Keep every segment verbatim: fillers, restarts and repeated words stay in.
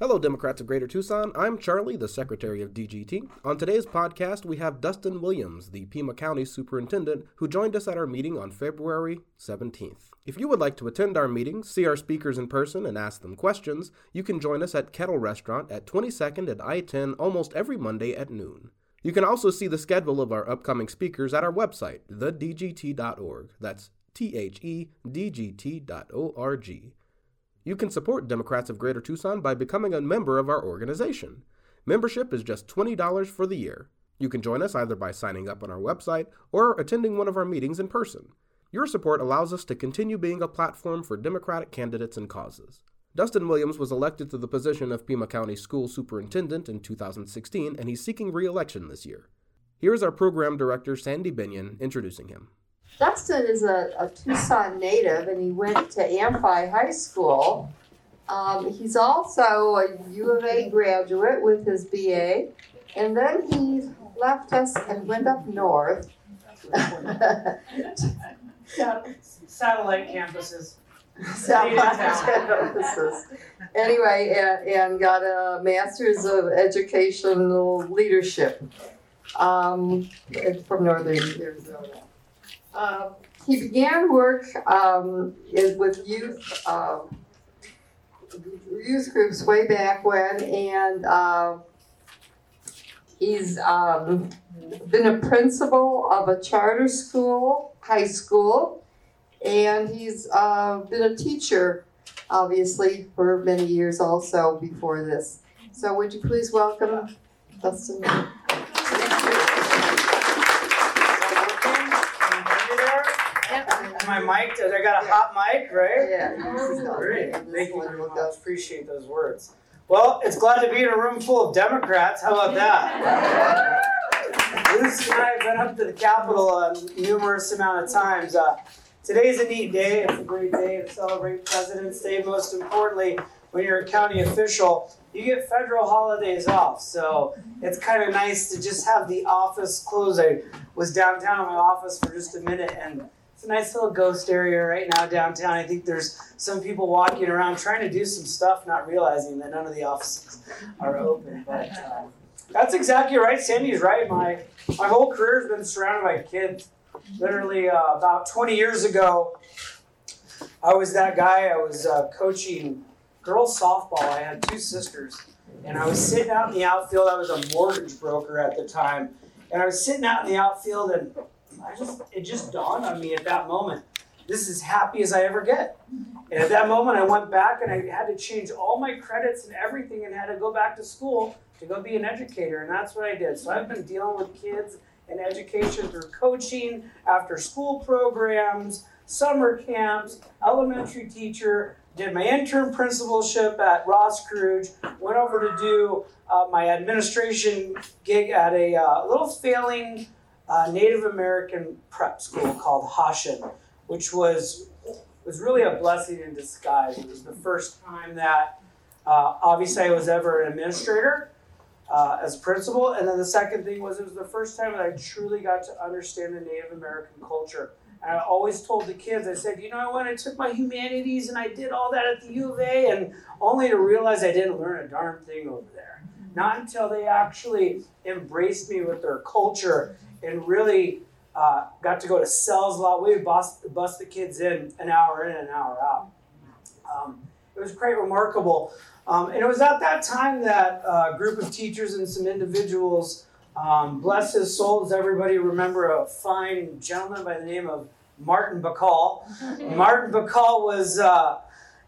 Hello, Democrats of Greater Tucson. I'm Charlie, the Secretary of D G T. On today's podcast, we have Dustin Williams, the Pima County Superintendent, who joined us at our meeting on February seventeenth. If you would like to attend our meeting, see our speakers in person, and ask them questions, you can join us at Kettle Restaurant at twenty-second and I ten almost every Monday at noon. You can also see the schedule of our upcoming speakers at our website, the d g t dot org. That's T H E D G T dot org. You can support Democrats of Greater Tucson by becoming a member of our organization. Membership is just twenty dollars for the year. You can join us either by signing up on our website or attending one of our meetings in person. Your support allows us to continue being a platform for Democratic candidates and causes. Dustin Williams was elected to the position of Pima County School Superintendent in two thousand sixteen, and he's seeking re-election this year. Here is our program director, Sandy Binion, introducing him. Dustin is a, a Tucson native, and he went to Amphi High School. Um, he's also a U of A graduate with his B A, and then he left us and went up north. Satellite campuses. Satellite campuses. Anyway, and, and got a Master's of Educational Leadership um, from Northern Arizona. Uh, he began work um, is with youth uh, youth groups way back when, and uh, he's um, been a principal of a charter school, high school, and he's uh, been a teacher, obviously, for many years also before this. So would you please welcome Dustin? My mic, I got a yeah. hot mic, right? Yeah. yeah. Great. Thank you very much. Appreciate those words. Well, it's glad to be in a room full of Democrats. How about that? Lucy and I have been up to the Capitol a numerous amount of times. Uh, today's a neat day. It's a great day to celebrate President's Day. Most importantly, when you're a county official, you get federal holidays off, so it's kind of nice to just have the office closed. I was downtown in my office for just a minute, and it's a nice little ghost area right now downtown. I think there's some people walking around trying to do some stuff, not realizing that none of the offices are open. But uh, that's exactly right. Sandy's right. My my whole career has been surrounded by kids. Literally uh, about twenty years ago, I was that guy. I was uh, coaching girls softball. I had two sisters, and I was sitting out in the outfield. I was a mortgage broker at the time, and I was sitting out in the outfield and I just it just dawned on me at that moment, this is as happy as I ever get. And at that moment, I went back and I had to change all my credits and everything and had to go back to school to go be an educator, and that's what I did. So I've been dealing with kids and education through coaching, after-school programs, summer camps, elementary teacher, did my intern principalship at Ross Crooge, went over to do uh, my administration gig at a uh, little failing Uh, Native American prep school called Hashin, which was was really a blessing in disguise. It was the first time that uh, obviously I was ever an administrator uh, as principal, and then the second thing was it was the first time that I truly got to understand the Native American culture. And I always told the kids, I said, you know, when I took my humanities and I did all that at the U of A, and only to realize I didn't learn a darn thing over there. Not until they actually embraced me with their culture and really uh, got to go to cells a lot. We would bus, bus the kids in an hour in, an hour out. Um, it was quite remarkable. Um, and it was at that time that uh, a group of teachers and some individuals, um, bless his soul, does everybody remember a fine gentleman by the name of Martin Bacall? Martin Bacall was, uh,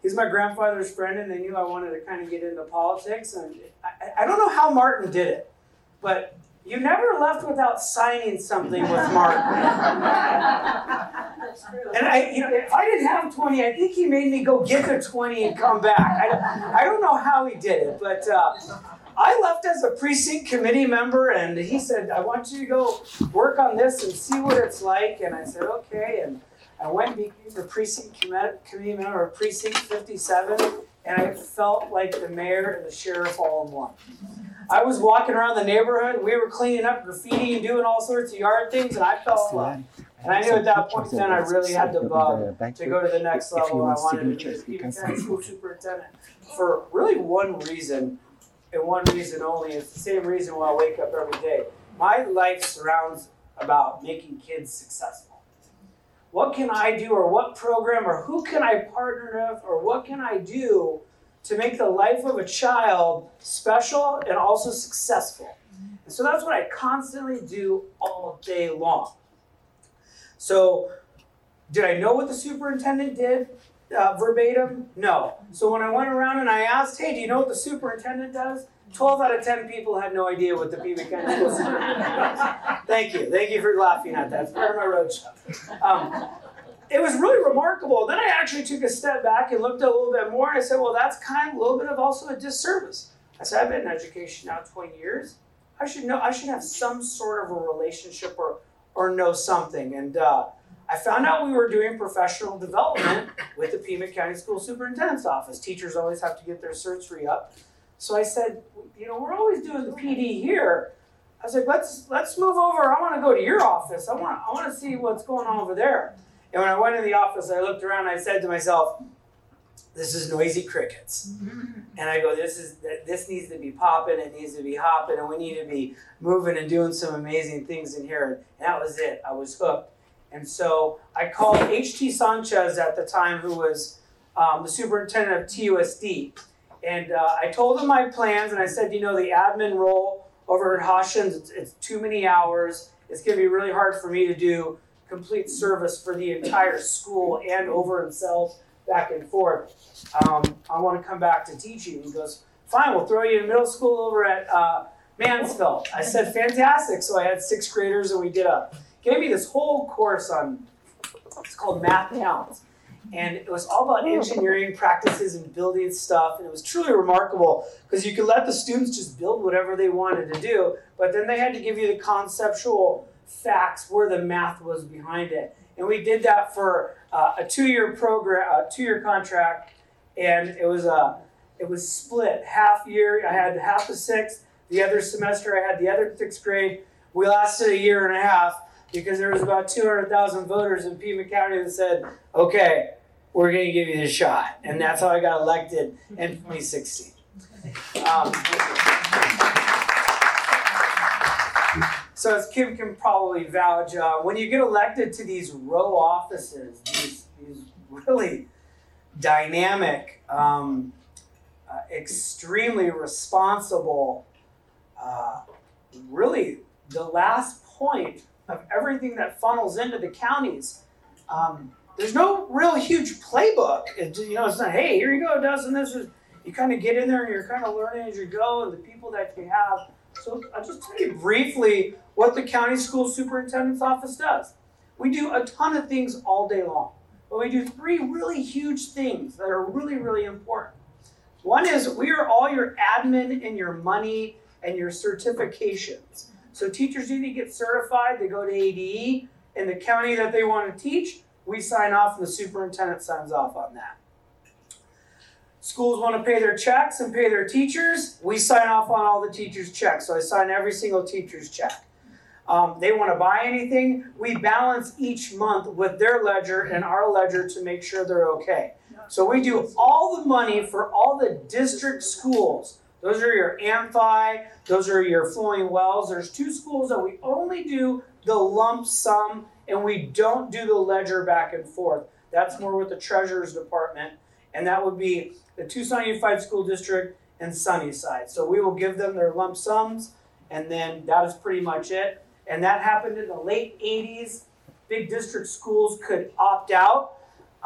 he's my grandfather's friend, and they knew I wanted to kind of get into politics. And I, I don't know how Martin did it, but you never left without signing something with Martin. And I, you know, if I didn't have twenty, I think he made me go get the twenty and come back. I, I don't know how he did it, but uh, I left as a precinct committee member, and he said, I want you to go work on this and see what it's like. And I said, okay. And I went and became a precinct committee member of Precinct fifty-seven, and I felt like the mayor and the sheriff all in one. I was walking around the neighborhood, we were cleaning up graffiti and doing all sorts of yard things, and I felt like And I knew at that point then I really had to bug to go to the next level. I wanted to be the Pima County School Superintendent for really one reason, and one reason only. It's the same reason why I wake up every day. My life surrounds about making kids successful. What can I do, or what program, or who can I partner with, or what can I do to make the life of a child special and also successful? And so that's what I constantly do all day long. So did I know what the superintendent did uh, verbatim? No. So when I went around and I asked, hey, do you know what the superintendent does? twelve out of ten people had no idea what the Pima County School Superintendent was. Thank you. Thank you for laughing at that. It's part of my roadshow. Um, it was really remarkable. Then I actually took a step back and looked a little bit more, and I said, well, that's kind of a little bit of also a disservice. I said, I've been in education now twenty years. I should know. I should have some sort of a relationship or or know something. And uh, I found out we were doing professional development with the Pima County School Superintendent's Office. Teachers always have to get their certs re-up. So I said, you know, we're always doing the P D here. I was like, let's let's move over. I want to go to your office. I want I want to see what's going on over there. And when I went in the office, I looked around. And I said to myself, "This is noisy crickets." And I go, "This is this needs to be popping. It needs to be hopping, and we need to be moving and doing some amazing things in here." And that was it. I was hooked. And so I called H T Sanchez at the time, who was um, the superintendent of T U S D. And uh, I told him my plans, and I said, you know, the admin role over at Hashin, it's, it's too many hours. It's going to be really hard for me to do complete service for the entire school and over himself back and forth. Um, I want to come back to teaching. He goes, fine, we'll throw you in middle school over at uh, Mansfield. I said, fantastic. So I had sixth graders, and we did a, gave me this whole course on, it's called Math Counts. And it was all about engineering practices and building stuff. And it was truly remarkable because you could let the students just build whatever they wanted to do. But then they had to give you the conceptual facts where the math was behind it. And we did that for uh, a two-year program, a two-year contract. And it was uh, it was split half year. I had half the sixth. The other semester, I had the other sixth grade. We lasted a year and a half. Because there was about two hundred thousand voters in Pima County that said, okay, we're going to give you the shot. And that's how I got elected in twenty sixteen. Um, so as Kim can probably vouch, uh, when you get elected to these row offices, these, these really dynamic, um, uh, extremely responsible, uh, really the last point of everything that funnels into the counties. Um, there's no real huge playbook. It, you know, it's not, hey, here you go, Dustin, this is, you kind of get in there and you're kind of learning as you go and the people that you have. So I'll just tell you briefly what the county school superintendent's office does. We do a ton of things all day long, but we do three really huge things that are really, really important. One is we are all your admin and your money and your certifications. So teachers need to get certified. They go to A D E in the county that they want to teach. We sign off, and the superintendent signs off on that. Schools want to pay their checks and pay their teachers. We sign off on all the teachers' checks. So I sign every single teacher's check. Um, they want to buy anything. We balance each month with their ledger and our ledger to make sure they're okay. So we do all the money for all the district schools. Those are your Amphi, those are your flowing wells. There's two schools that we only do the lump sum and we don't do the ledger back and forth. That's more with the treasurer's department. And that would be the Tucson Unified School District and Sunnyside. So we will give them their lump sums and then that is pretty much it. And that happened in the late eighties. Big district schools could opt out.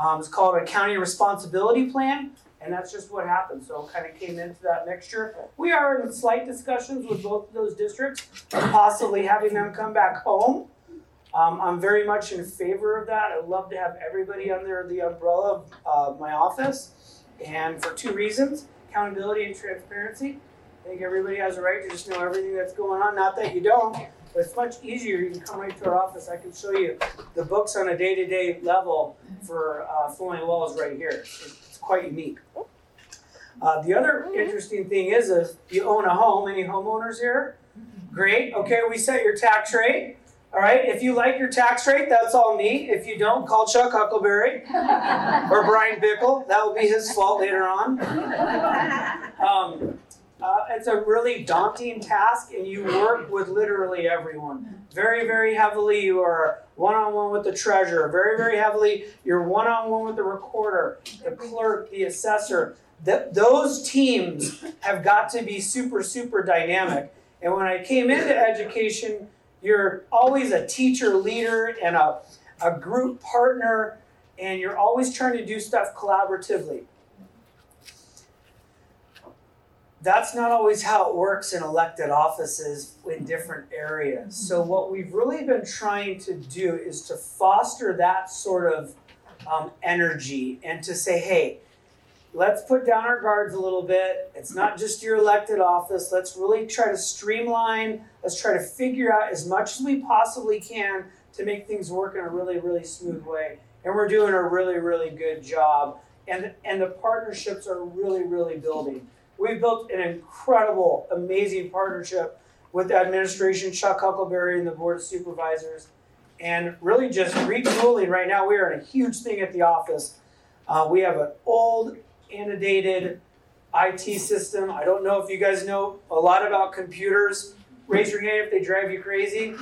Um, it's called a county responsibility plan. And that's just what happened. So kind of came into that mixture. We are in slight discussions with both of those districts, possibly having them come back home. Um, I'm very much in favor of that. I'd love to have everybody under the umbrella of uh, my office. And for two reasons, accountability and transparency. I think everybody has a right to just know everything that's going on. Not that you don't, but it's much easier. You can come right to our office. I can show you the books on a day-to-day level for uh, flowing wells right here. Quite unique. Uh, the other interesting thing is if you own a home, any homeowners here? Great, okay, we set your tax rate. All right, if you like your tax rate, that's all me. If you don't, call Chuck Huckleberry or Brian Bickle. That will be his fault later on. Um, uh, it's a really daunting task, and you work with literally everyone. Very, very heavily, you are one-on-one with the treasurer. Very, very heavily, you're one-on-one with the recorder, the clerk, the assessor. Th- those teams have got to be super, super dynamic. And when I came into education, you're always a teacher leader and a, a group partner, and you're always trying to do stuff collaboratively. That's not always how it works in elected offices in different areas. So what we've really been trying to do is to foster that sort of um, energy and to say, hey, let's put down our guards a little bit. It's not just your elected office. Let's really try to streamline. Let's try to figure out as much as we possibly can to make things work in a really, really smooth way. And we're doing a really, really good job. And, and the partnerships are really, really building. We've built an incredible, amazing partnership with the administration, Chuck Huckleberry and the Board of Supervisors, and really just retooling right now. We are in a huge thing at the office. Uh, we have an old, annotated I T system. I don't know if you guys know a lot about computers. Raise your hand if they drive you crazy.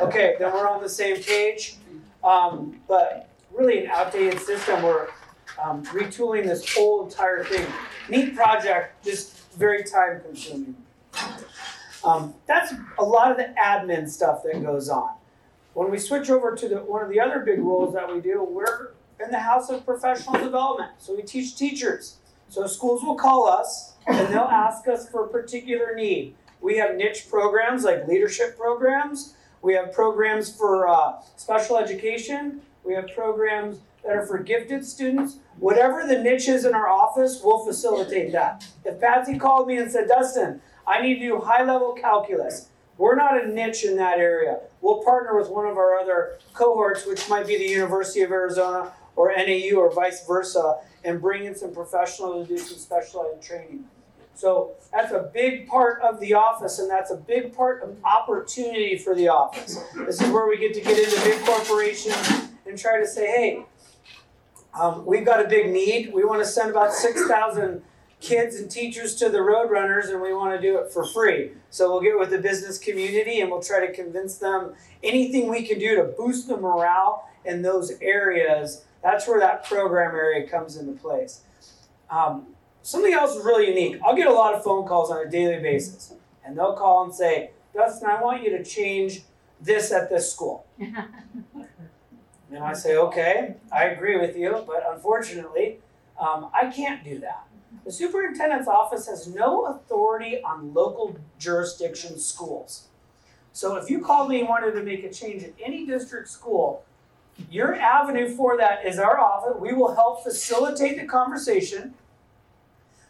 Okay, then we're on the same page. Um, but really an outdated system. We're um, retooling this whole entire thing. Neat project, just very time consuming. Um, that's a lot of the admin stuff that goes on. When we switch over to the, one of the other big roles that we do, we're in the House of Professional Development. So we teach teachers. So schools will call us and they'll ask us for a particular need. We have niche programs like leadership programs. We have programs for uh, special education. We have programs that are for gifted students. Whatever the niche is in our office, we'll facilitate that. If Patsy called me and said, Dustin, I need to do high-level calculus. We're not a niche in that area. We'll partner with one of our other cohorts, which might be the University of Arizona or N A U or vice versa, and bring in some professionals to do some specialized training. So that's a big part of the office, and that's a big part of opportunity for the office. This is where we get to get into big corporations and try to say, hey, um, we've got a big need. We want to send about six thousand kids and teachers to the Roadrunners, and we want to do it for free. So we'll get with the business community, and we'll try to convince them anything we can do to boost the morale in those areas. That's where that program area comes into place. Um, something else is really unique. I'll get a lot of phone calls on a daily basis, and they'll call and say, Dustin, I want you to change this at this school. And I say, okay, I agree with you, but unfortunately, um, I can't do that. The superintendent's office has no authority on local jurisdiction schools. So if you called me and wanted to make a change at any district school, your avenue for that is our office. We will help facilitate the conversation.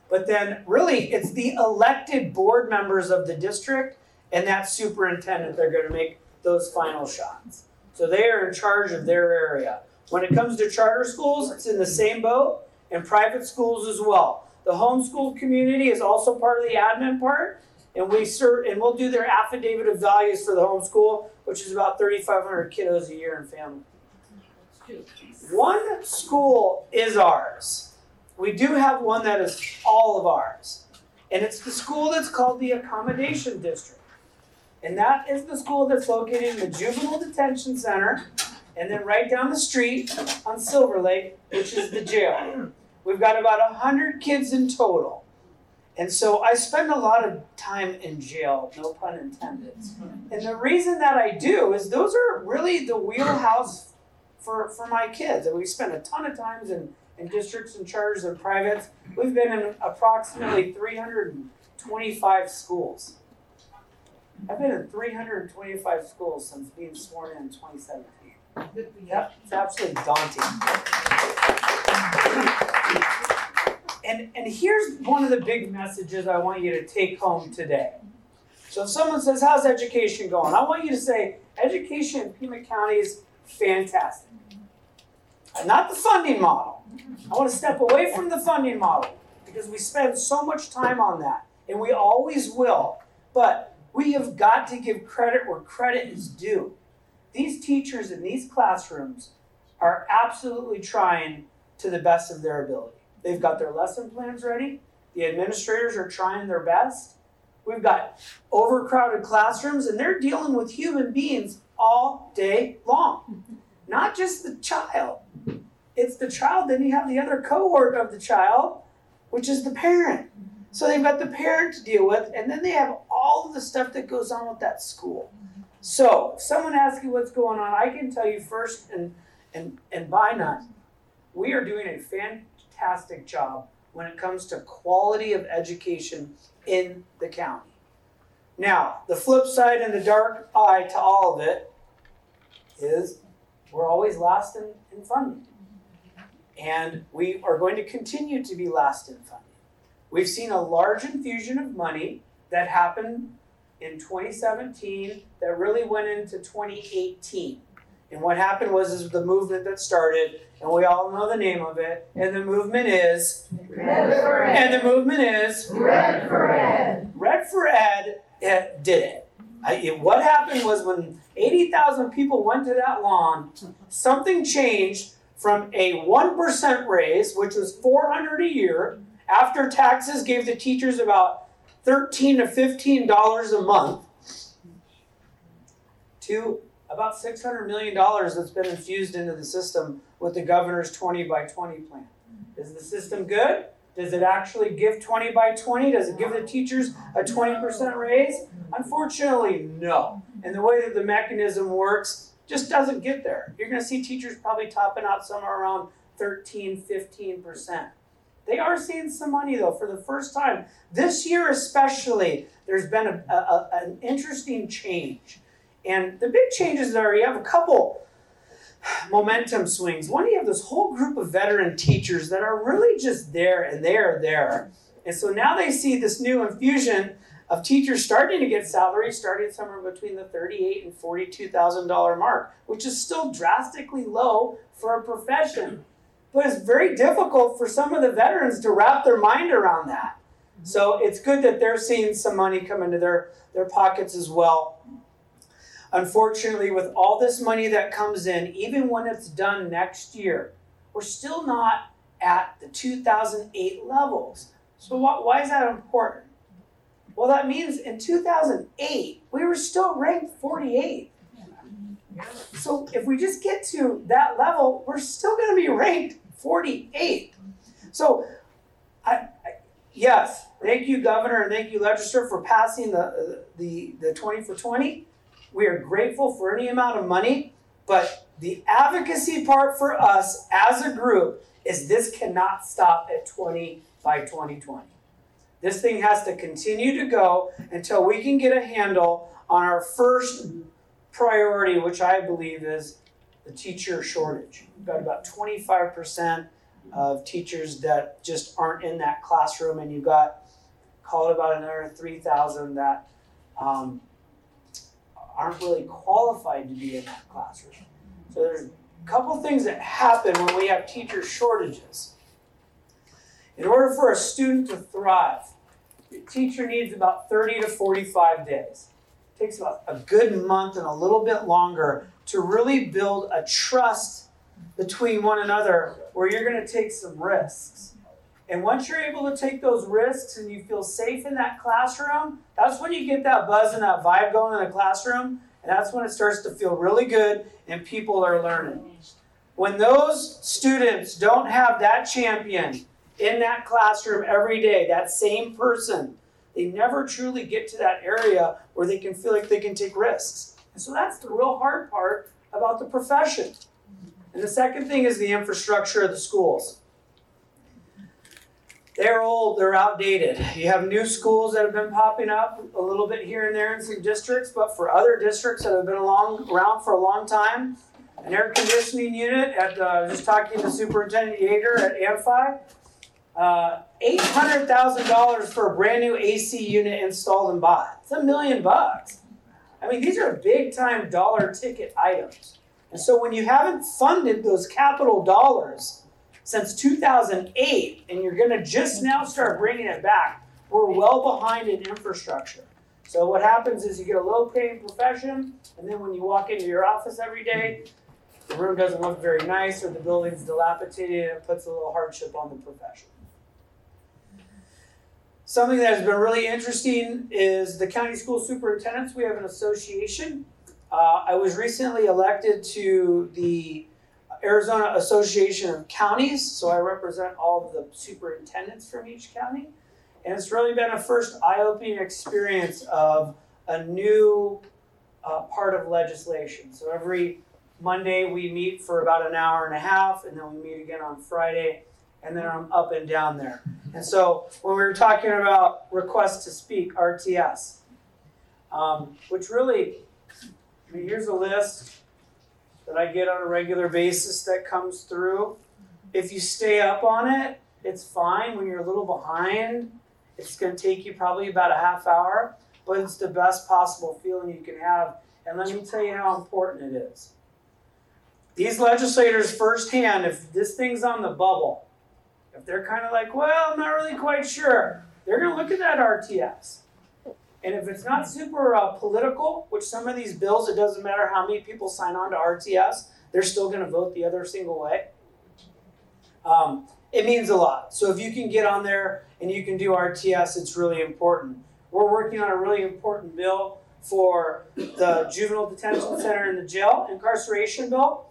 But then really, it's the elected board members of the district and that superintendent that are going to make those final shots. So they are in charge of their area. When it comes to charter schools, it's in the same boat, and private schools as well. The homeschool community is also part of the admin part, and we serve, and we'll do their affidavit of values for the homeschool, which is about thirty-five hundred kiddos a year in family. One school is ours. We do have one that is all of ours, and it's the school that's called the Accommodation District. And that is the school that's located in the Juvenile Detention Center, and then right down the street on Silver Lake, which is the jail. We've got about one hundred kids in total. And so I spend a lot of time in jail, no pun intended. And the reason that I do is those are really the wheelhouse for, for my kids. And we spend a ton of times in, in districts and charters and privates. We've been in approximately three hundred twenty-five schools. I've been in three hundred twenty-five schools since being sworn in in twenty seventeen. Yep, it's absolutely daunting. And, and here's one of the big messages I want you to take home today. So if someone says, how's education going? I want you to say, education in Pima County is fantastic. Not the funding model. I want to step away from the funding model because we spend so much time on that, and we always will. But we have got to give credit where credit is due. these teachers in these classrooms are absolutely trying to the best of their ability. They've got their lesson plans ready. The administrators are trying their best. We've got overcrowded classrooms, and they're dealing with human beings all day long. Not just the child. It's the child, then you have the other cohort of the child, which is the parent. So they've got the parent to deal with, and then they have all of the stuff that goes on with that school. So if someone asks you what's going on, I can tell you first and and, and by none, we are doing a fantastic job when it comes to quality of education in the county. Now, the flip side and the dark eye to all of it is we're always last in, in funding. And we are going to continue to be last in funding. We've seen a large infusion of money that happened in twenty seventeen that really went into twenty eighteen. And what happened was is the movement that started, and we all know the name of it, and the movement is Red for Ed. And the movement is Red for Ed. Red for Ed, it did it. I, it what happened was when eighty thousand people went to that lawn, something changed from a one percent raise, which was four hundred dollars a year, after taxes gave the teachers about thirteen to fifteen dollars a month, to about six hundred million dollars that's been infused into the system with the governor's twenty by twenty plan. Is the system good? Does it actually give twenty by twenty? Does it give the teachers a twenty percent raise? Unfortunately, no. And the way that the mechanism works just doesn't get there. You're going to see teachers probably topping out somewhere around thirteen, fifteen percent. They are seeing some money, though, for the first time. This year especially, there's been a, a, an interesting change. And the big changes are you have a couple momentum swings. One, you have this whole group of veteran teachers that are really just there, and they are there. And so now they see this new infusion of teachers starting to get salaries starting somewhere between the thirty-eight thousand dollars and forty-two thousand dollars mark, which is still drastically low for a profession. But it's very difficult for some of the veterans to wrap their mind around that. So it's good that they're seeing some money come into their, their pockets as well. Unfortunately, with all this money that comes in, even when it's done next year, we're still not at the two thousand eight levels. So what, why is that important? Well, that means in two thousand eight, we were still ranked forty-eighth. So if we just get to that level, we're still going to be ranked forty-eighth. So, I, I, yes, thank you, Governor, and thank you, Legislature, for passing the the, the twenty for twenty. We are grateful for any amount of money, but the advocacy part for us as a group is this cannot stop at twenty by twenty twenty. This thing has to continue to go until we can get a handle on our first priority, which I believe is the teacher shortage. We've got about twenty-five percent of teachers that just aren't in that classroom, and you've got, call it about another three thousand that, um, aren't really qualified to be in that classroom. So there's a couple things that happen when we have teacher shortages. In order for a student to thrive, the teacher needs about thirty to forty-five days. It takes about a good month and a little bit longer to really build a trust between one another where you're going to take some risks. And once you're able to take those risks and you feel safe in that classroom, that's when you get that buzz and that vibe going in the classroom. And that's when it starts to feel really good and people are learning. When those students don't have that champion in that classroom every day, that same person, they never truly get to that area where they can feel like they can take risks. And so that's the real hard part about the profession. And the second thing is the infrastructure of the schools. They're old, they're outdated. You have new schools that have been popping up a little bit here and there in some districts, but for other districts that have been along, around for a long time, an air conditioning unit at, uh, I was just talking to Superintendent Yeager at Amphi, uh, eight hundred thousand dollars for a brand new A C unit installed and bought. It's a million bucks. I mean, these are big time dollar ticket items. And so when you haven't funded those capital dollars since two thousand eight, and you're going to just now start bringing it back, we're well behind in infrastructure. So what happens is you get a low-paying profession, and then when you walk into your office every day, the room doesn't look very nice, or the building's dilapidated, and it puts a little hardship on the profession. Something that has been really interesting is the county school superintendents. We have an association. Uh, I was recently elected to the Arizona Association of Counties, so I represent all of the superintendents from each county. And it's really been a first eye-opening experience of a new uh, part of legislation. So every Monday we meet for about an hour and a half, and then we meet again on Friday, and then I'm up and down there. And so when we were talking about requests to speak, R T S, um, which really, I mean, here's a list that I get on a regular basis that comes through. If you stay up on it, it's fine. When you're a little behind, it's going to take you probably about a half hour, but it's the best possible feeling you can have. And let me tell you how important it is. These legislators firsthand, if this thing's on the bubble, if they're kind of like, well, I'm not really quite sure, they're going to look at that R T S. And if it's not super uh, political, which some of these bills, it doesn't matter how many people sign on to R T S, they're still going to vote the other single way. Um, it means a lot. So if you can get on there and you can do R T S, it's really important. We're working on a really important bill for the juvenile detention center and the jail incarceration bill.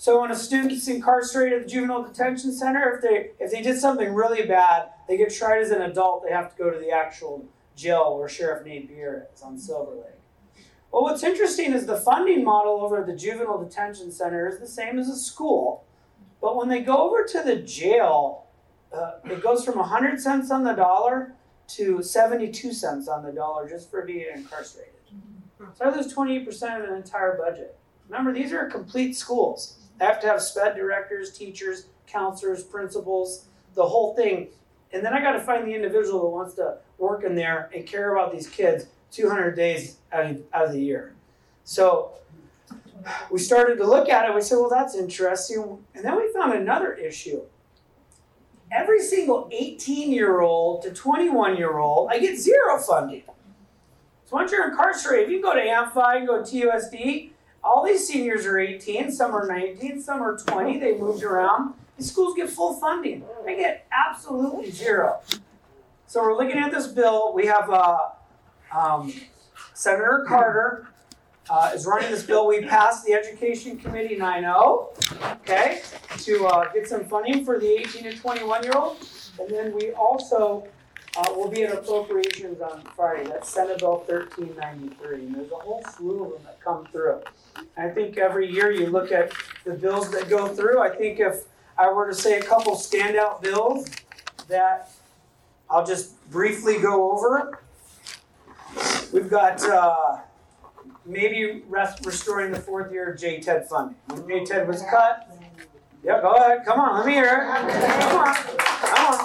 So when a student's incarcerated at the juvenile detention center, if they if they did something really bad, they get tried as an adult, they have to go to the actual jail where Sheriff Napier is on Silver Lake. Well, what's interesting is the funding model over at the juvenile detention center is the same as a school, but when they go over to the jail, uh, it goes from one hundred cents on the dollar to seventy-two cents on the dollar just for being incarcerated. So I lose twenty-eight percent of an entire budget. Remember, these are complete schools. They have to have SPED directors, teachers, counselors, principals, the whole thing. And then I got to find the individual that wants to work in there and care about these kids two hundred days out of, out of the year. So we started to look at it. We said, well, that's interesting. And then we found another issue. Every single eighteen-year-old to twenty-one-year-old, I get zero funding. So once you're incarcerated, you can go to Amphi, you can go to T U S D. All these seniors are eighteen, some are nineteen, some are twenty. They moved around. These schools get full funding. They get absolutely zero. So we're looking at this bill. We have uh, um, Senator Carter uh, is running this bill. We passed the Education Committee nine oh, okay, to uh, get some funding for the eighteen to twenty-one-year-old. And then we also uh, will be at appropriations on Friday. That's Senate Bill thirteen ninety-three. And there's a whole slew of them that come through. And I think every year you look at the bills that go through. I think if I were to say a couple standout bills that I'll just briefly go over. We've got uh, maybe rest, restoring the fourth year of J TED funding. When J TED was cut. Yeah, go ahead. Come on, let me hear it. Come on. Come on.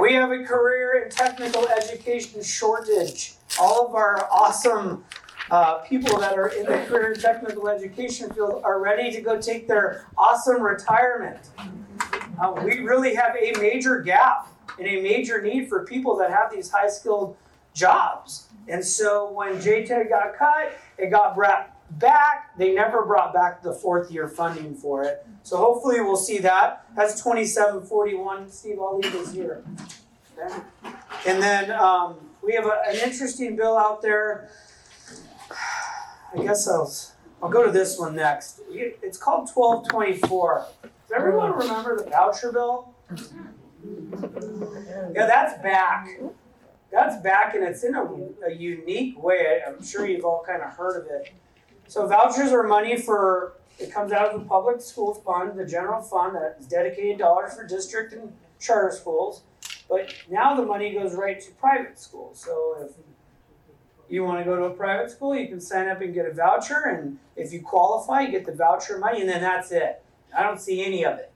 We have a career and technical education shortage. All of our awesome Uh, people that are in the career and technical education field are ready to go take their awesome retirement. Uh, we really have a major gap and a major need for people that have these high-skilled jobs. And so when J TED got cut, it got brought back. They never brought back the fourth-year funding for it. So hopefully we'll see that. That's twenty-seven forty-one, Steve, I'll leave this here. Okay. And then um, we have a, an interesting bill out there. I guess I'll, I'll go to this one next. It's called twelve twenty-four. Does everyone remember the voucher bill? Yeah, that's back. That's back, and it's in a, a unique way. I'm sure you've all kind of heard of it. So vouchers are money for, it comes out of the public school fund, the general fund that is dedicated dollars for district and charter schools. But now the money goes right to private schools. So if you want to go to a private school, you can sign up and get a voucher, and if you qualify, you get the voucher money, and then that's it. I don't see any of it.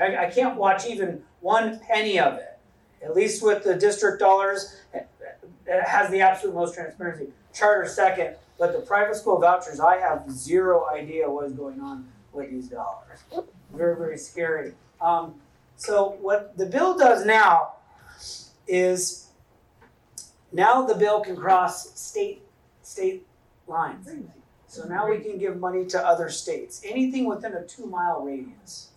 I, I can't watch even one penny of it. At least with the district dollars, it has the absolute most transparency. Charter second, but the private school vouchers, I have zero idea what is going on with these dollars. Very, very scary. Um, so what the bill does now is Now the bill can cross state state lines. So now we can give money to other states, anything within a two mile radius.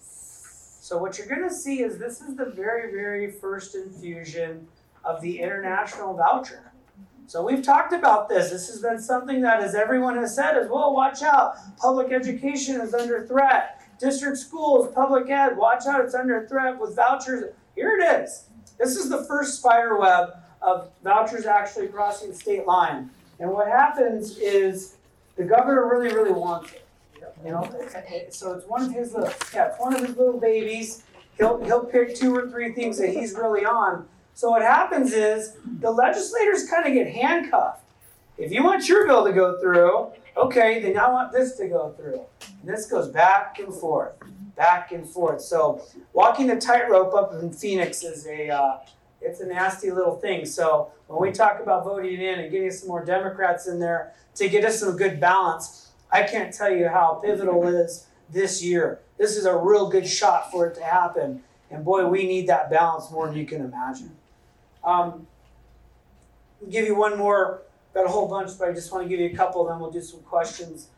So what you're gonna see is this is the very, very first infusion of the international voucher. So we've talked about this. This has been something that, as everyone has said, is, well, watch out. Public education is under threat. District schools, public ed, watch out, it's under threat with vouchers. Here it is. This is the first spider web of vouchers actually crossing state line. And what happens is the governor really, really wants it. You know, so it's one of his little, yeah, it's one of his little babies. He'll he'll pick two or three things that he's really on. So what happens is the legislators kind of get handcuffed. If you want your bill to go through, okay, then I want this to go through. And this goes back and forth, back and forth. So walking the tightrope up in Phoenix is a, uh, it's a nasty little thing. So when we talk about voting in and getting some more Democrats in there to get us some good balance, I can't tell you how pivotal it is this year. This is a real good shot for it to happen. And boy, we need that balance more than you can imagine. Um, I'll give you one more, got a whole bunch, but I just want to give you a couple, then we'll do some questions.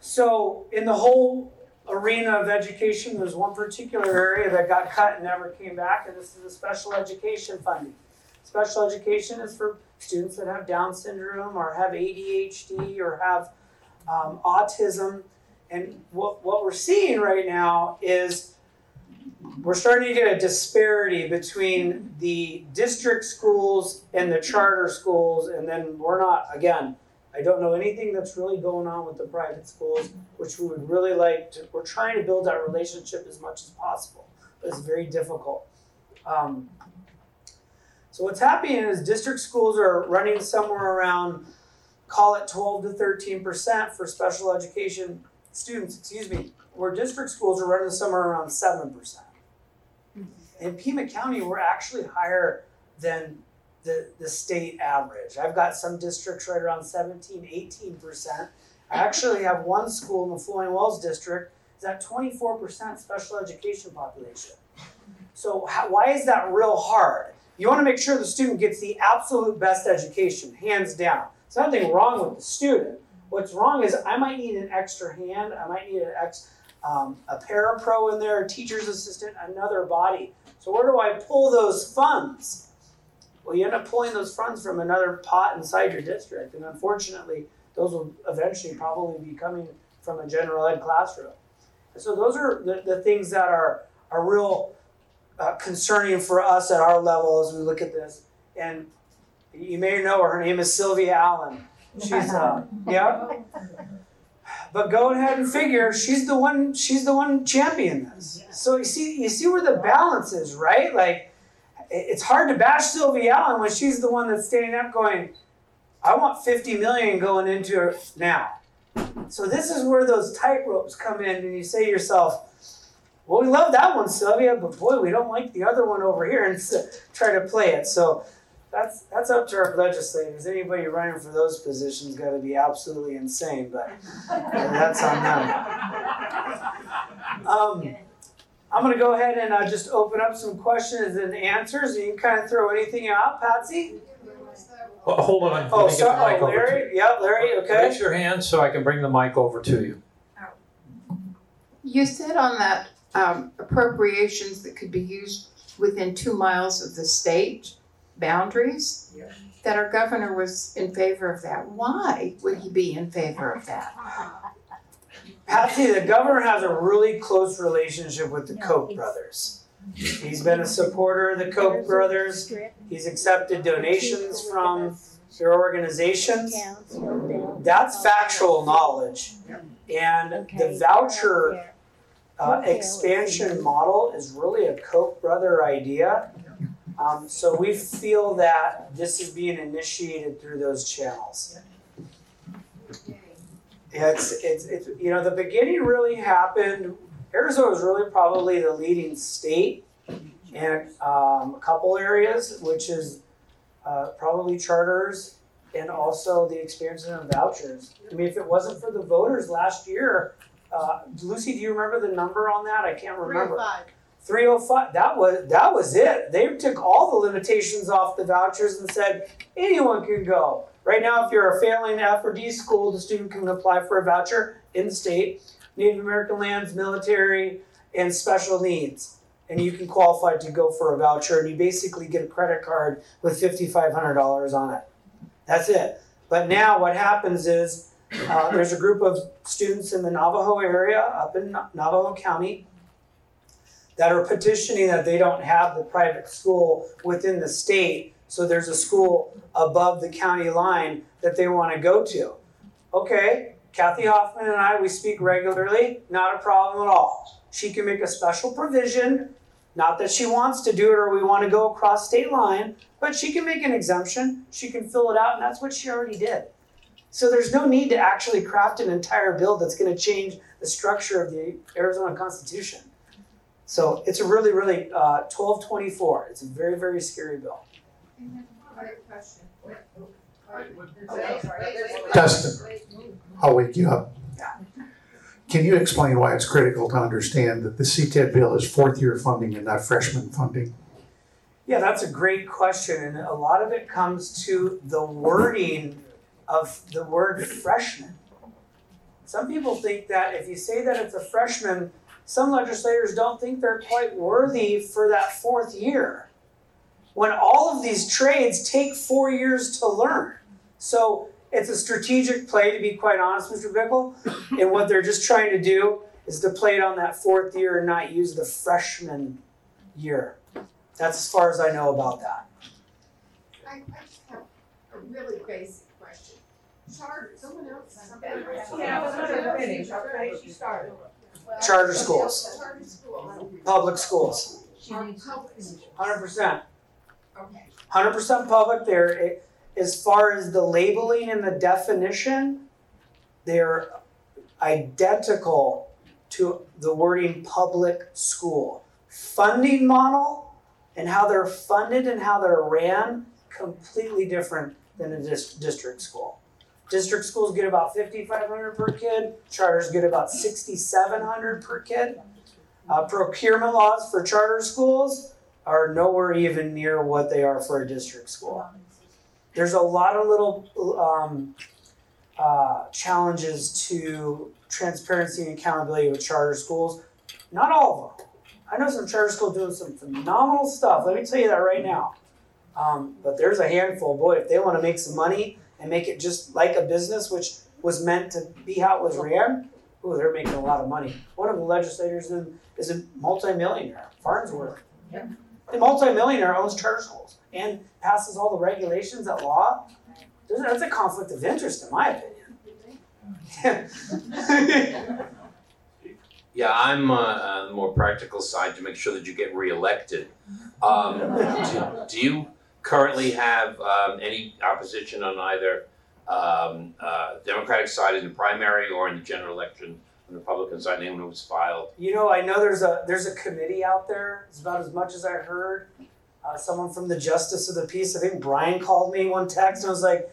So in the whole arena of education, there's one particular area that got cut and never came back, and this is the special education funding. Special education is for students that have Down syndrome or have A D H D or have um, autism. And what, what we're seeing right now is we're starting to get a disparity between the district schools and the charter schools. And then we're not, again, I don't know anything that's really going on with the private schools, which we would really like to, we're trying to build that relationship as much as possible, but it's very difficult. Um, so what's happening is district schools are running somewhere around, call it twelve to thirteen percent for special education students, excuse me, where district schools are running somewhere around seven percent. In Pima County, we're actually higher than the, the state average. I've got some districts right around seventeen, eighteen percent. I actually have one school in the Floyd Wells district is at twenty-four percent special education population. So how, why is that real hard? You want to make sure the student gets the absolute best education, hands down. There's nothing wrong with the student. What's wrong is I might need an extra hand. I might need an ex, um, a parapro in there, a teacher's assistant, another body. So where do I pull those funds? Well, you end up pulling those funds from another pot inside your district. And unfortunately, those will eventually probably be coming from a general ed classroom. And so those are the, the things that are, are real uh, concerning for us at our level as we look at this. And you may know her, her name is Sylvia Allen. She's, uh, yeah. But go ahead and figure, she's the one, she's the one championing this. So you see, you see where the balance is, right? Like, it's hard to bash Sylvia Allen when she's the one that's standing up going, I want fifty million going into it now. So this is where those tightropes come in and you say to yourself, well, we love that one, Sylvia, but boy, we don't like the other one over here, and so, try to play it. So That's that's up to our legislators. Anybody running for those positions got to be absolutely insane, but that's on them. Um, I'm going to go ahead and uh, just open up some questions and answers, and you can kind of throw anything out. Patsy? Well, hold on. Oh, so, oh Larry? Yeah, Larry, okay. Raise your hand so I can bring the mic over to you. You said on that um, appropriations that could be used within two miles of the state boundaries, yeah, that our governor was in favor of that. Why would he be in favor of that? Patsy, the governor has a really close relationship with the Koch brothers. He's been a supporter of the Koch brothers. He's accepted donations from their organizations. That's factual knowledge. And the voucher uh, expansion model is really a Koch brother idea. Um, so we feel that this is being initiated through those channels. It's, it's, it's, you know, the beginning really happened. Arizona was really probably the leading state in um, a couple areas, which is uh, probably charters and also the expansion of vouchers. I mean, if it wasn't for the voters last year, uh, Lucy, do you remember the number on that? I can't remember. Three to five. three oh five, that was, that was it. They took all the limitations off the vouchers and said anyone can go. Right now, if you're a failing F or D school, the student can apply for a voucher in the state, Native American lands, military, and special needs. And you can qualify to go for a voucher, and you basically get a credit card with five thousand five hundred dollars on it. That's it. But now what happens is uh, there's a group of students in the Navajo area, up in Navajo County, that are petitioning that they don't have the private school within the state. So there's a school above the county line that they want to go to. Okay, Kathy Hoffman and I, we speak regularly, not a problem at all. She can make a special provision, not that she wants to do it or we want to go across state line, but she can make an exemption, she can fill it out, and that's what she already did. So there's no need to actually craft an entire bill that's going to change the structure of the Arizona Constitution. So it's a really, really uh, twelve twenty-four. It's a very, very scary bill. Question. Dustin, I'll wake you up. Yeah. Can you explain why it's critical to understand that the C T E D bill is fourth-year funding and not freshman funding? Yeah, that's a great question, and a lot of it comes to the wording of the word freshman. Some people think that if you say that it's a freshman, some legislators don't think they're quite worthy for that fourth year, when all of these trades take four years to learn. So it's a strategic play, to be quite honest, Mister Bickle. And what they're just trying to do is to play it on that fourth year and not use the freshman year. That's as far as I know about that. I just have a really basic question. Charter, someone else? Charter schools. Public schools. one hundred percent. Okay. one hundred percent public there. It, as far as the labeling and the definition, they're identical to the wording public school. Funding model and how they're funded and how they're ran, completely different than a dis- district school. District schools get about five thousand five hundred dollars per kid. Charters get about six thousand seven hundred dollars per kid. Uh, procurement laws for charter schools are nowhere even near what they are for a district school. There's a lot of little um, uh, challenges to transparency and accountability with charter schools. Not all of them. I know some charter schools doing some phenomenal stuff. Let me tell you that right now. Um, but there's a handful. Boy, if they want to make some money and make it just like a business, which was meant to be how it was ran, ooh, they're making a lot of money. One of the legislators in, is a multimillionaire, Farnsworth. Yeah. The multimillionaire owns charter schools and passes all the regulations at law. That's a conflict of interest, in my opinion. Yeah, I'm uh, on the more practical side to make sure that you get reelected. Um, do, do you currently have um, any opposition on either um, uh, Democratic side in the primary or in the general election? On the Republican side, anyone who was filed. You know, I know there's a there's a committee out there. It's about as much as I heard. Uh, someone from the Justice of the Peace, I think Brian, called me one text and was like,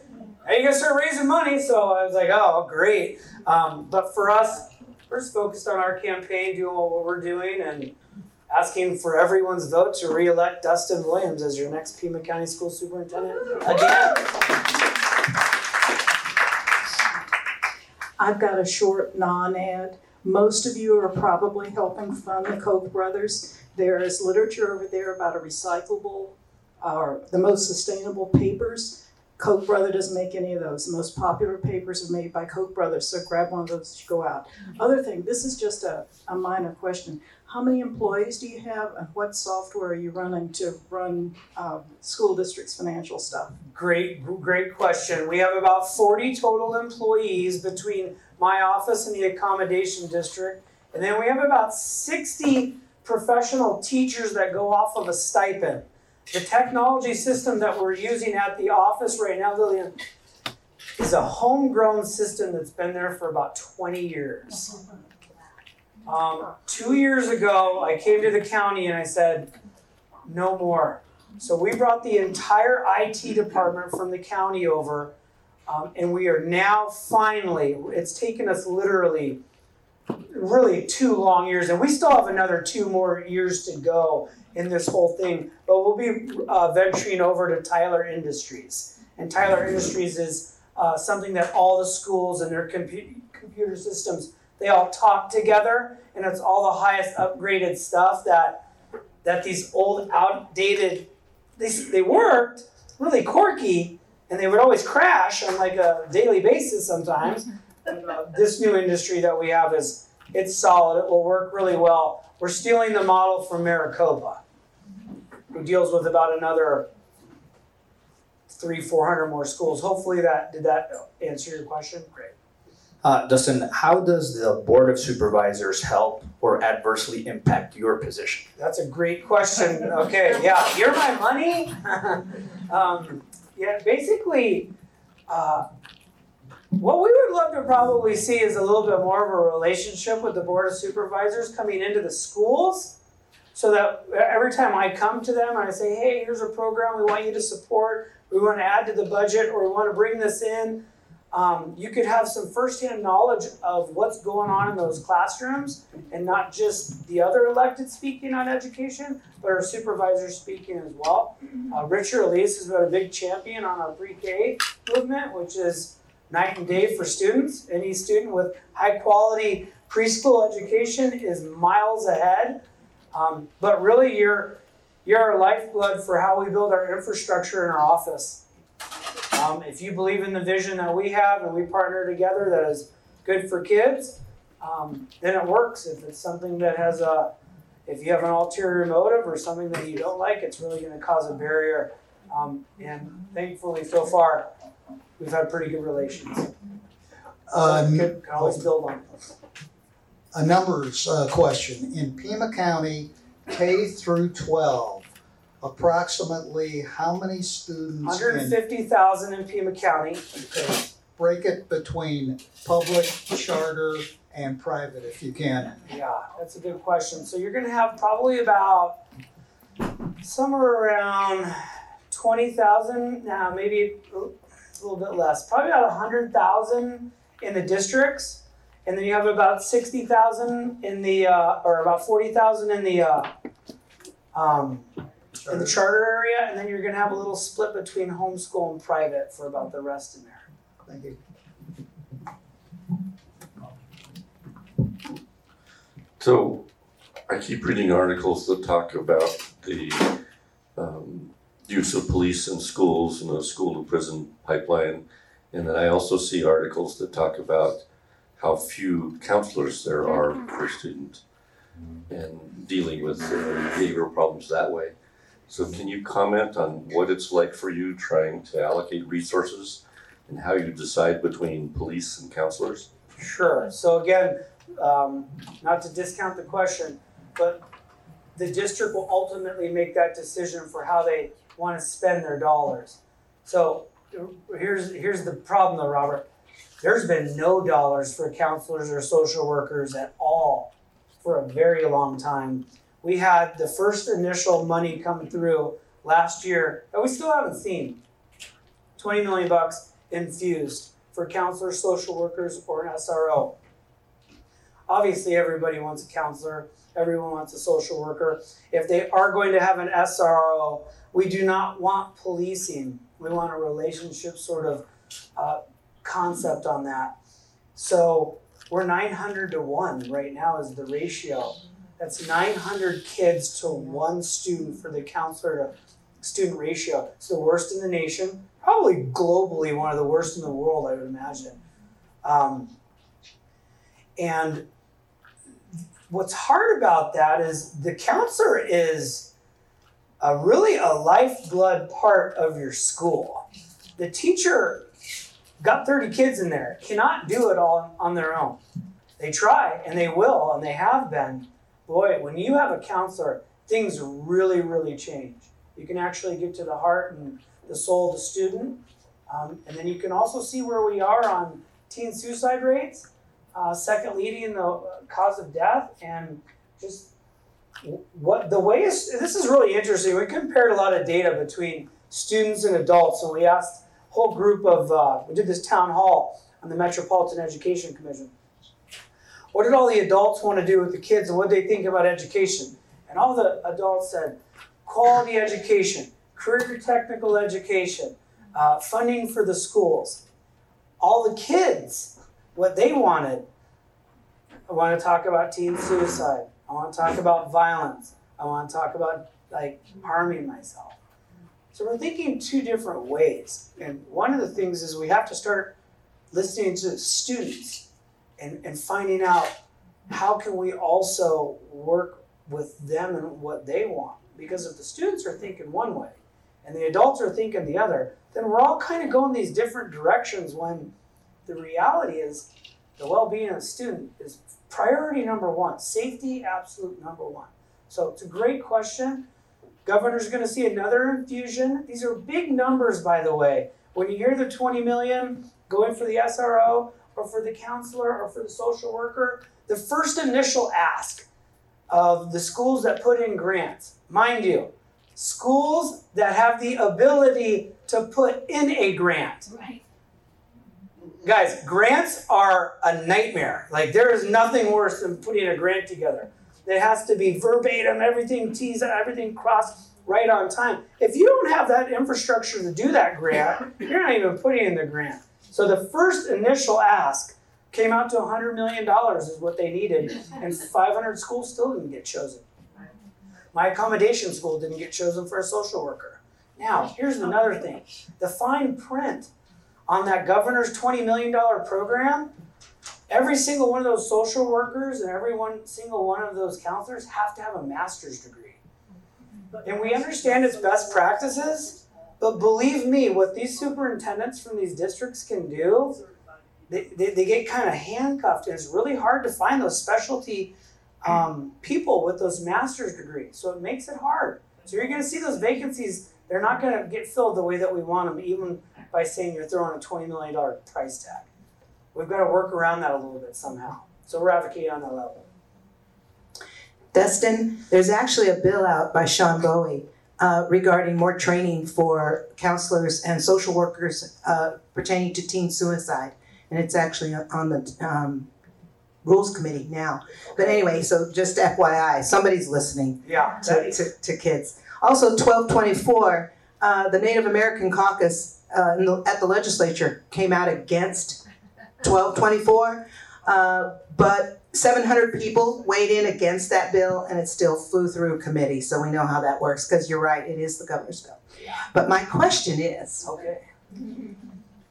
"Hey, you guys start raising money." So I was like, "Oh, great!" Um, but for us, we're just focused on our campaign, doing what we're doing, and asking for everyone's vote to reelect Dustin Williams as your next Pima County School Superintendent again. I've got a short non-ad. Most of you are probably helping fund the Koch brothers. There is literature over there about a recyclable, or uh, the most sustainable papers. Koch brother doesn't make any of those. The most popular papers are made by Koch brothers, so grab one of those to go out. Other thing, this is just a, a minor question. How many employees do you have, and what software are you running to run uh, school districts' financial stuff? Great, great question. We have about forty total employees between my office and the accommodation district, and then we have about sixty professional teachers that go off of a stipend. The technology system that we're using at the office right now, Lillian, is a homegrown system that's been there for about twenty years. Um, two years ago, I came to the county and I said, no more. So we brought the entire I T department from the county over, um, and we are now finally, it's taken us literally really two long years, and we still have another two more years to go in this whole thing, but we'll be uh, venturing over to Tyler Industries. And Tyler Industries is uh, something that all the schools and their compu- computer systems, they all talk together, and it's all the highest upgraded stuff that that these old, outdated, they, they worked really quirky, and they would always crash on like a daily basis sometimes. And, uh, this new industry that we have is, it's solid, it will work really well. We're stealing the model from Maricopa, who deals with about another three, four hundred more schools. Hopefully that, did that answer your question? Great. Uh, Dustin, how does the Board of Supervisors help or adversely impact your position? That's a great question. Okay, yeah, you're my money. um, yeah, basically, uh, what we would love to probably see is a little bit more of a relationship with the Board of Supervisors coming into the schools, so that every time I come to them and I say, hey, here's a program we want you to support, we want to add to the budget, or we want to bring this in, Um, you could have some firsthand knowledge of what's going on in those classrooms, and not just the other elected speaking on education, but our supervisors speaking as well. Uh, Richard Elise has been a big champion on our pre-K movement, which is night and day for students. Any student with high quality preschool education is miles ahead. Um, but really you're, you're our lifeblood for how we build our infrastructure in our office. Um, if you believe in the vision that we have and we partner together that is good for kids, um, then it works. If it's something that has a, if you have an ulterior motive or something that you don't like, it's really going to cause a barrier. Um, and thankfully, so far, we've had pretty good relations. Um, so can, can always build on this. A numbers uh, question. In Pima County, K through twelve, approximately how many students? one hundred fifty thousand in Pima County. Okay. Break it between public, charter, and private if you can. Yeah, that's a good question. So you're going to have probably about somewhere around twenty thousand now, maybe a little bit less, probably about one hundred thousand in the districts. And then you have about sixty thousand in the, uh, or about forty thousand in the, uh, um, in the charter area, and then you're going to have a little split between homeschool and private for about the rest in there. Thank you. So I keep reading articles that talk about the um, use of police in schools and a school-to-prison pipeline, and then I also see articles that talk about how few counselors there are per student and dealing with uh, behavioral problems that way. So can you comment on what it's like for you trying to allocate resources and how you decide between police and counselors? Sure. So again, um, not to discount the question, but the district will ultimately make that decision for how they want to spend their dollars. So here's here's the problem though, Robert. There's been no dollars for counselors or social workers at all for a very long time. We had the first initial money come through last year that we still haven't seen. twenty million bucks infused for counselors, social workers, or an S R O. Obviously, everybody wants a counselor. Everyone wants a social worker. If they are going to have an S R O, we do not want policing. We want a relationship sort of uh, concept on that. So we're nine hundred to one right now is the ratio. That's nine hundred kids to one student for the counselor to student ratio. It's the worst in the nation, probably globally one of the worst in the world, I would imagine. Um, and what's hard about that is the counselor is a really a lifeblood part of your school. The teacher got thirty kids in there, cannot do it all on their own. They try and they will and they have been. Boy, when you have a counselor, things really, really change. You can actually get to the heart and the soul of the student. Um, and then you can also see where we are on teen suicide rates, uh, second leading the cause of death, and just what the way is, this is really interesting. We compared a lot of data between students and adults, and we asked a whole group of, uh, we did this town hall on the Metropolitan Education Commission. what did all the adults want to do with the kids and what they think about education? And all the adults said, quality education, career technical education, uh, funding for the schools. All the kids, what they wanted, I want to talk about teen suicide. I want to talk about violence. I want to talk about like harming myself. So we're thinking two different ways. And one of the things is we have to start listening to students and, and finding out how can we also work with them and what they want. Because if the students are thinking one way and the adults are thinking the other, then we're all kind of going these different directions when the reality is the well-being of the student is priority number one, safety absolute number one. So it's a great question. Governor's going to see another infusion. These are big numbers, by the way. When you hear the twenty million going for the S R O or for the counselor or for the social worker, the first initial ask of the schools that put in grants, mind you, schools that have the ability to put in a grant. Right. Guys, grants are a nightmare. Like there is nothing worse than putting a grant together. It has to be verbatim, everything T's, everything crossed right on time. If you don't have that infrastructure to do that grant, you're not even putting in the grant. So the first initial ask came out to one hundred million dollars is what they needed, and five hundred schools still didn't get chosen. My accommodation school didn't get chosen for a social worker. Now, here's another thing. The fine print on that governor's twenty million dollars program, every single one of those social workers and every one single one of those counselors have to have a master's degree. And we understand it's best practices, but believe me, what these superintendents from these districts can do, they, they, they get kind of handcuffed. And it's really hard to find those specialty um, people with those master's degrees. So it makes it hard. So you're going to see those vacancies. They're not going to get filled the way that we want them, even by saying you're throwing a twenty million dollars price tag. We've got to work around that a little bit somehow. So we're advocating on that level. Dustin, there's actually a bill out by Sean Bowie uh, regarding more training for counselors and social workers uh, pertaining to teen suicide. And it's actually on the um, Rules Committee now. But anyway, so just F Y I, somebody's listening yeah, to, to, to kids. Also, twelve twenty-four, uh, the Native American Caucus uh, in the, at the legislature came out against twelve twenty-four, uh, but seven hundred people weighed in against that bill, and it still flew through committee, so we know how that works, because you're right, it is the governor's bill. But my question is, okay,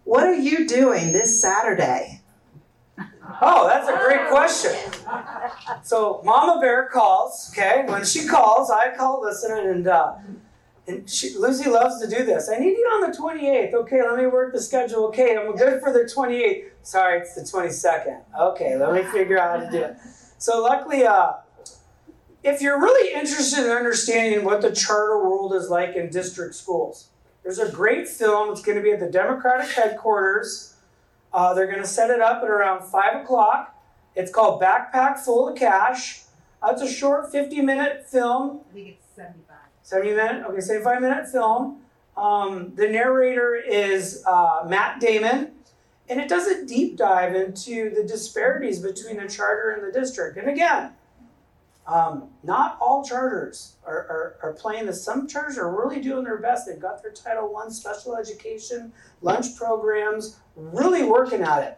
what are you doing this Saturday? Oh, that's a great question. So Mama Bear calls, okay? When she calls, I call listening, and uh, And she, Lucy loves to do this. I need you on the twenty-eighth. Okay, let me work the schedule. Okay, I'm good for the twenty-eighth. Sorry, it's the twenty-second. Okay, let me figure out how to do it. So luckily, uh, if you're really interested in understanding what the charter world is like in district schools, there's a great film. It's going to be at the Democratic headquarters. Uh, they're going to set it up at around five o'clock. It's called Backpack Full of Cash. Uh, it's a short fifty-minute film. I think it's seventy-five. seventy minute, okay, seventy-five minute film. Um, the narrator is uh, Matt Damon, and it does a deep dive into the disparities between the charter and the district. And again, um, not all charters are, are, are playing this. Some charters are really doing their best. They've got their Title one special education, lunch programs, really working at it.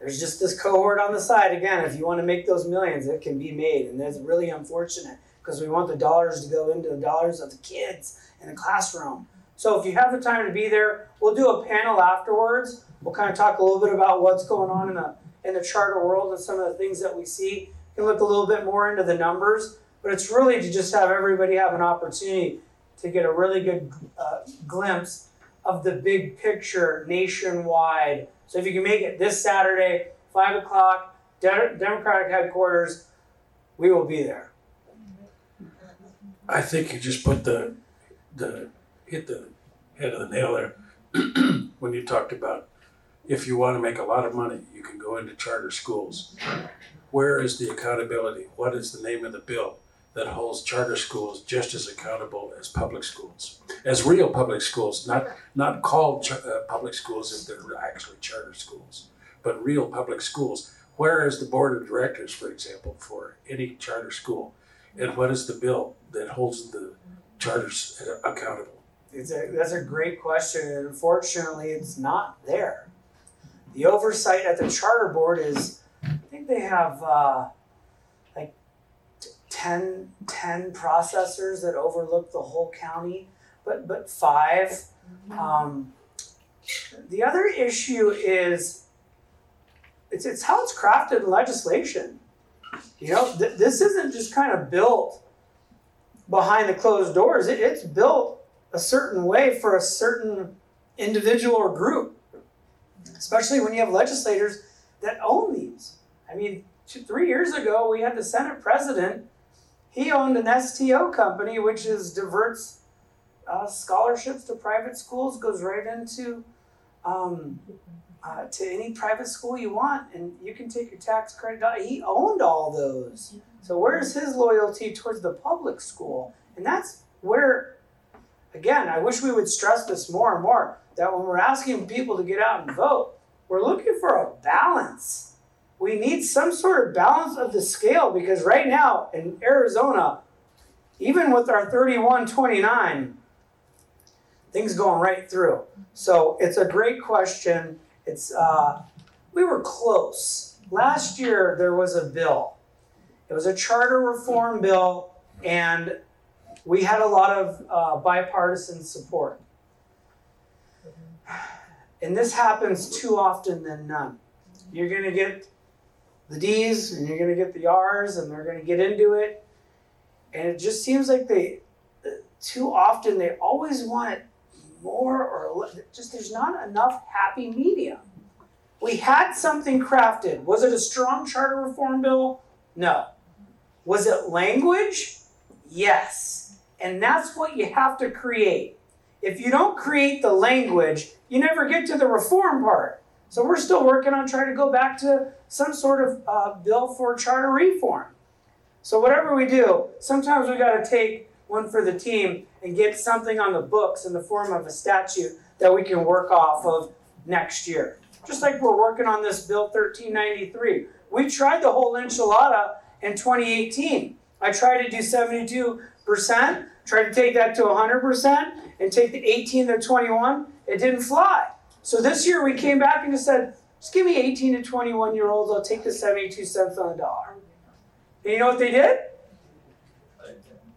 There's just this cohort on the side. Again, if you want to make those millions, it can be made, and that's really unfortunate, because we want the dollars to go into the dollars of the kids in the classroom. So if you have the time to be there, we'll do a panel afterwards. We'll kind of talk a little bit about what's going on in the in the charter world and some of the things that we see. You can look a little bit more into the numbers, but it's really to just have everybody have an opportunity to get a really good uh, glimpse of the big picture nationwide. So if you can make it this Saturday, five o'clock, De- Democratic headquarters, we will be there. I think you just put the, the hit the head of the nail there when you talked about if you want to make a lot of money, you can go into charter schools. Where is the accountability? What is the name of the bill that holds charter schools just as accountable as public schools, as real public schools, not not called ch- uh, public schools if they're actually charter schools, but real public schools? Where is the board of directors, for example, for any charter school? And what is the bill that holds the charters accountable? It's a, that's a great question, and unfortunately it's not there. The oversight at the charter board is, I think they have uh, like ten, ten processors that overlook the whole county, but, but five. Um, the other issue is it's, it's how it's crafted in legislation. You know, th- this isn't just kind of built behind the closed doors. It, it's built a certain way for a certain individual or group, especially when you have legislators that own these. I mean, two, three years ago, we had the Senate president. He owned an S T O company, which is diverts uh, scholarships to private schools, goes right into um, uh, to any private school you want, and you can take your tax credit. He owned all those. So where's his loyalty towards the public school? And that's where, again, I wish we would stress this more and more, that when we're asking people to get out and vote, we're looking for a balance. We need some sort of balance of the scale, because right now in Arizona, even with our thirty-one twenty-nine, things going right through. So it's a great question. It's uh, we were close. Last year there was a bill. It was a charter reform bill, and we had a lot of uh, bipartisan support. And this happens too often than none. You're going to get the D's and you're going to get the R's, and they're going to get into it. And it just seems like they, too often, they always want it more or less. Just there's not enough happy medium. We had something crafted. Was it a strong charter reform bill? No. Was it language? Yes. And that's what you have to create. If you don't create the language, you never get to the reform part. So we're still working on trying to go back to some sort of uh, bill for charter reform. So whatever we do, sometimes we got to take one for the team and get something on the books in the form of a statute that we can work off of next year. Just like we're working on this bill thirteen ninety-three. We tried the whole enchilada in twenty eighteen. I tried to do seventy-two percent, tried to take that to one hundred percent, and take the eighteen to twenty-one. It didn't fly. So this year we came back and just said, just give me eighteen to twenty-one year olds. I'll take the seventy-two cents on the dollar. And you know what they did?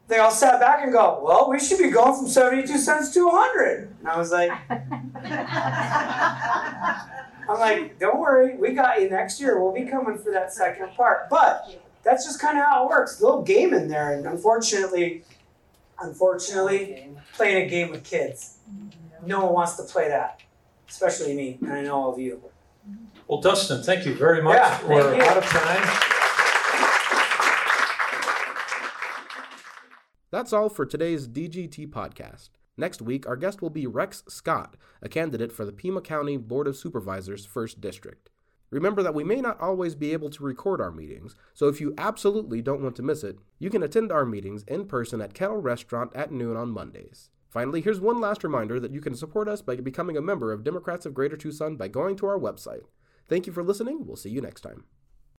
They all sat back and go, well, we should be going from seventy-two cents to one hundred. And I was like, I'm like, don't worry. We got you next year. We'll be coming for that second part. But that's just kind of how it works. A little game in there. And unfortunately, unfortunately, playing a game with kids. No one wants to play that, especially me, and I know all of you. Well, Dustin, thank you very much. Yeah, We're you. out of time. That's all for today's D G T podcast. Next week, our guest will be Rex Scott, a candidate for the Pima County Board of Supervisors, first District. Remember that we may not always be able to record our meetings, so if you absolutely don't want to miss it, you can attend our meetings in person at Kettle Restaurant at noon on Mondays. Finally, here's one last reminder that you can support us by becoming a member of Democrats of Greater Tucson by going to our website. Thank you for listening. We'll see you next time.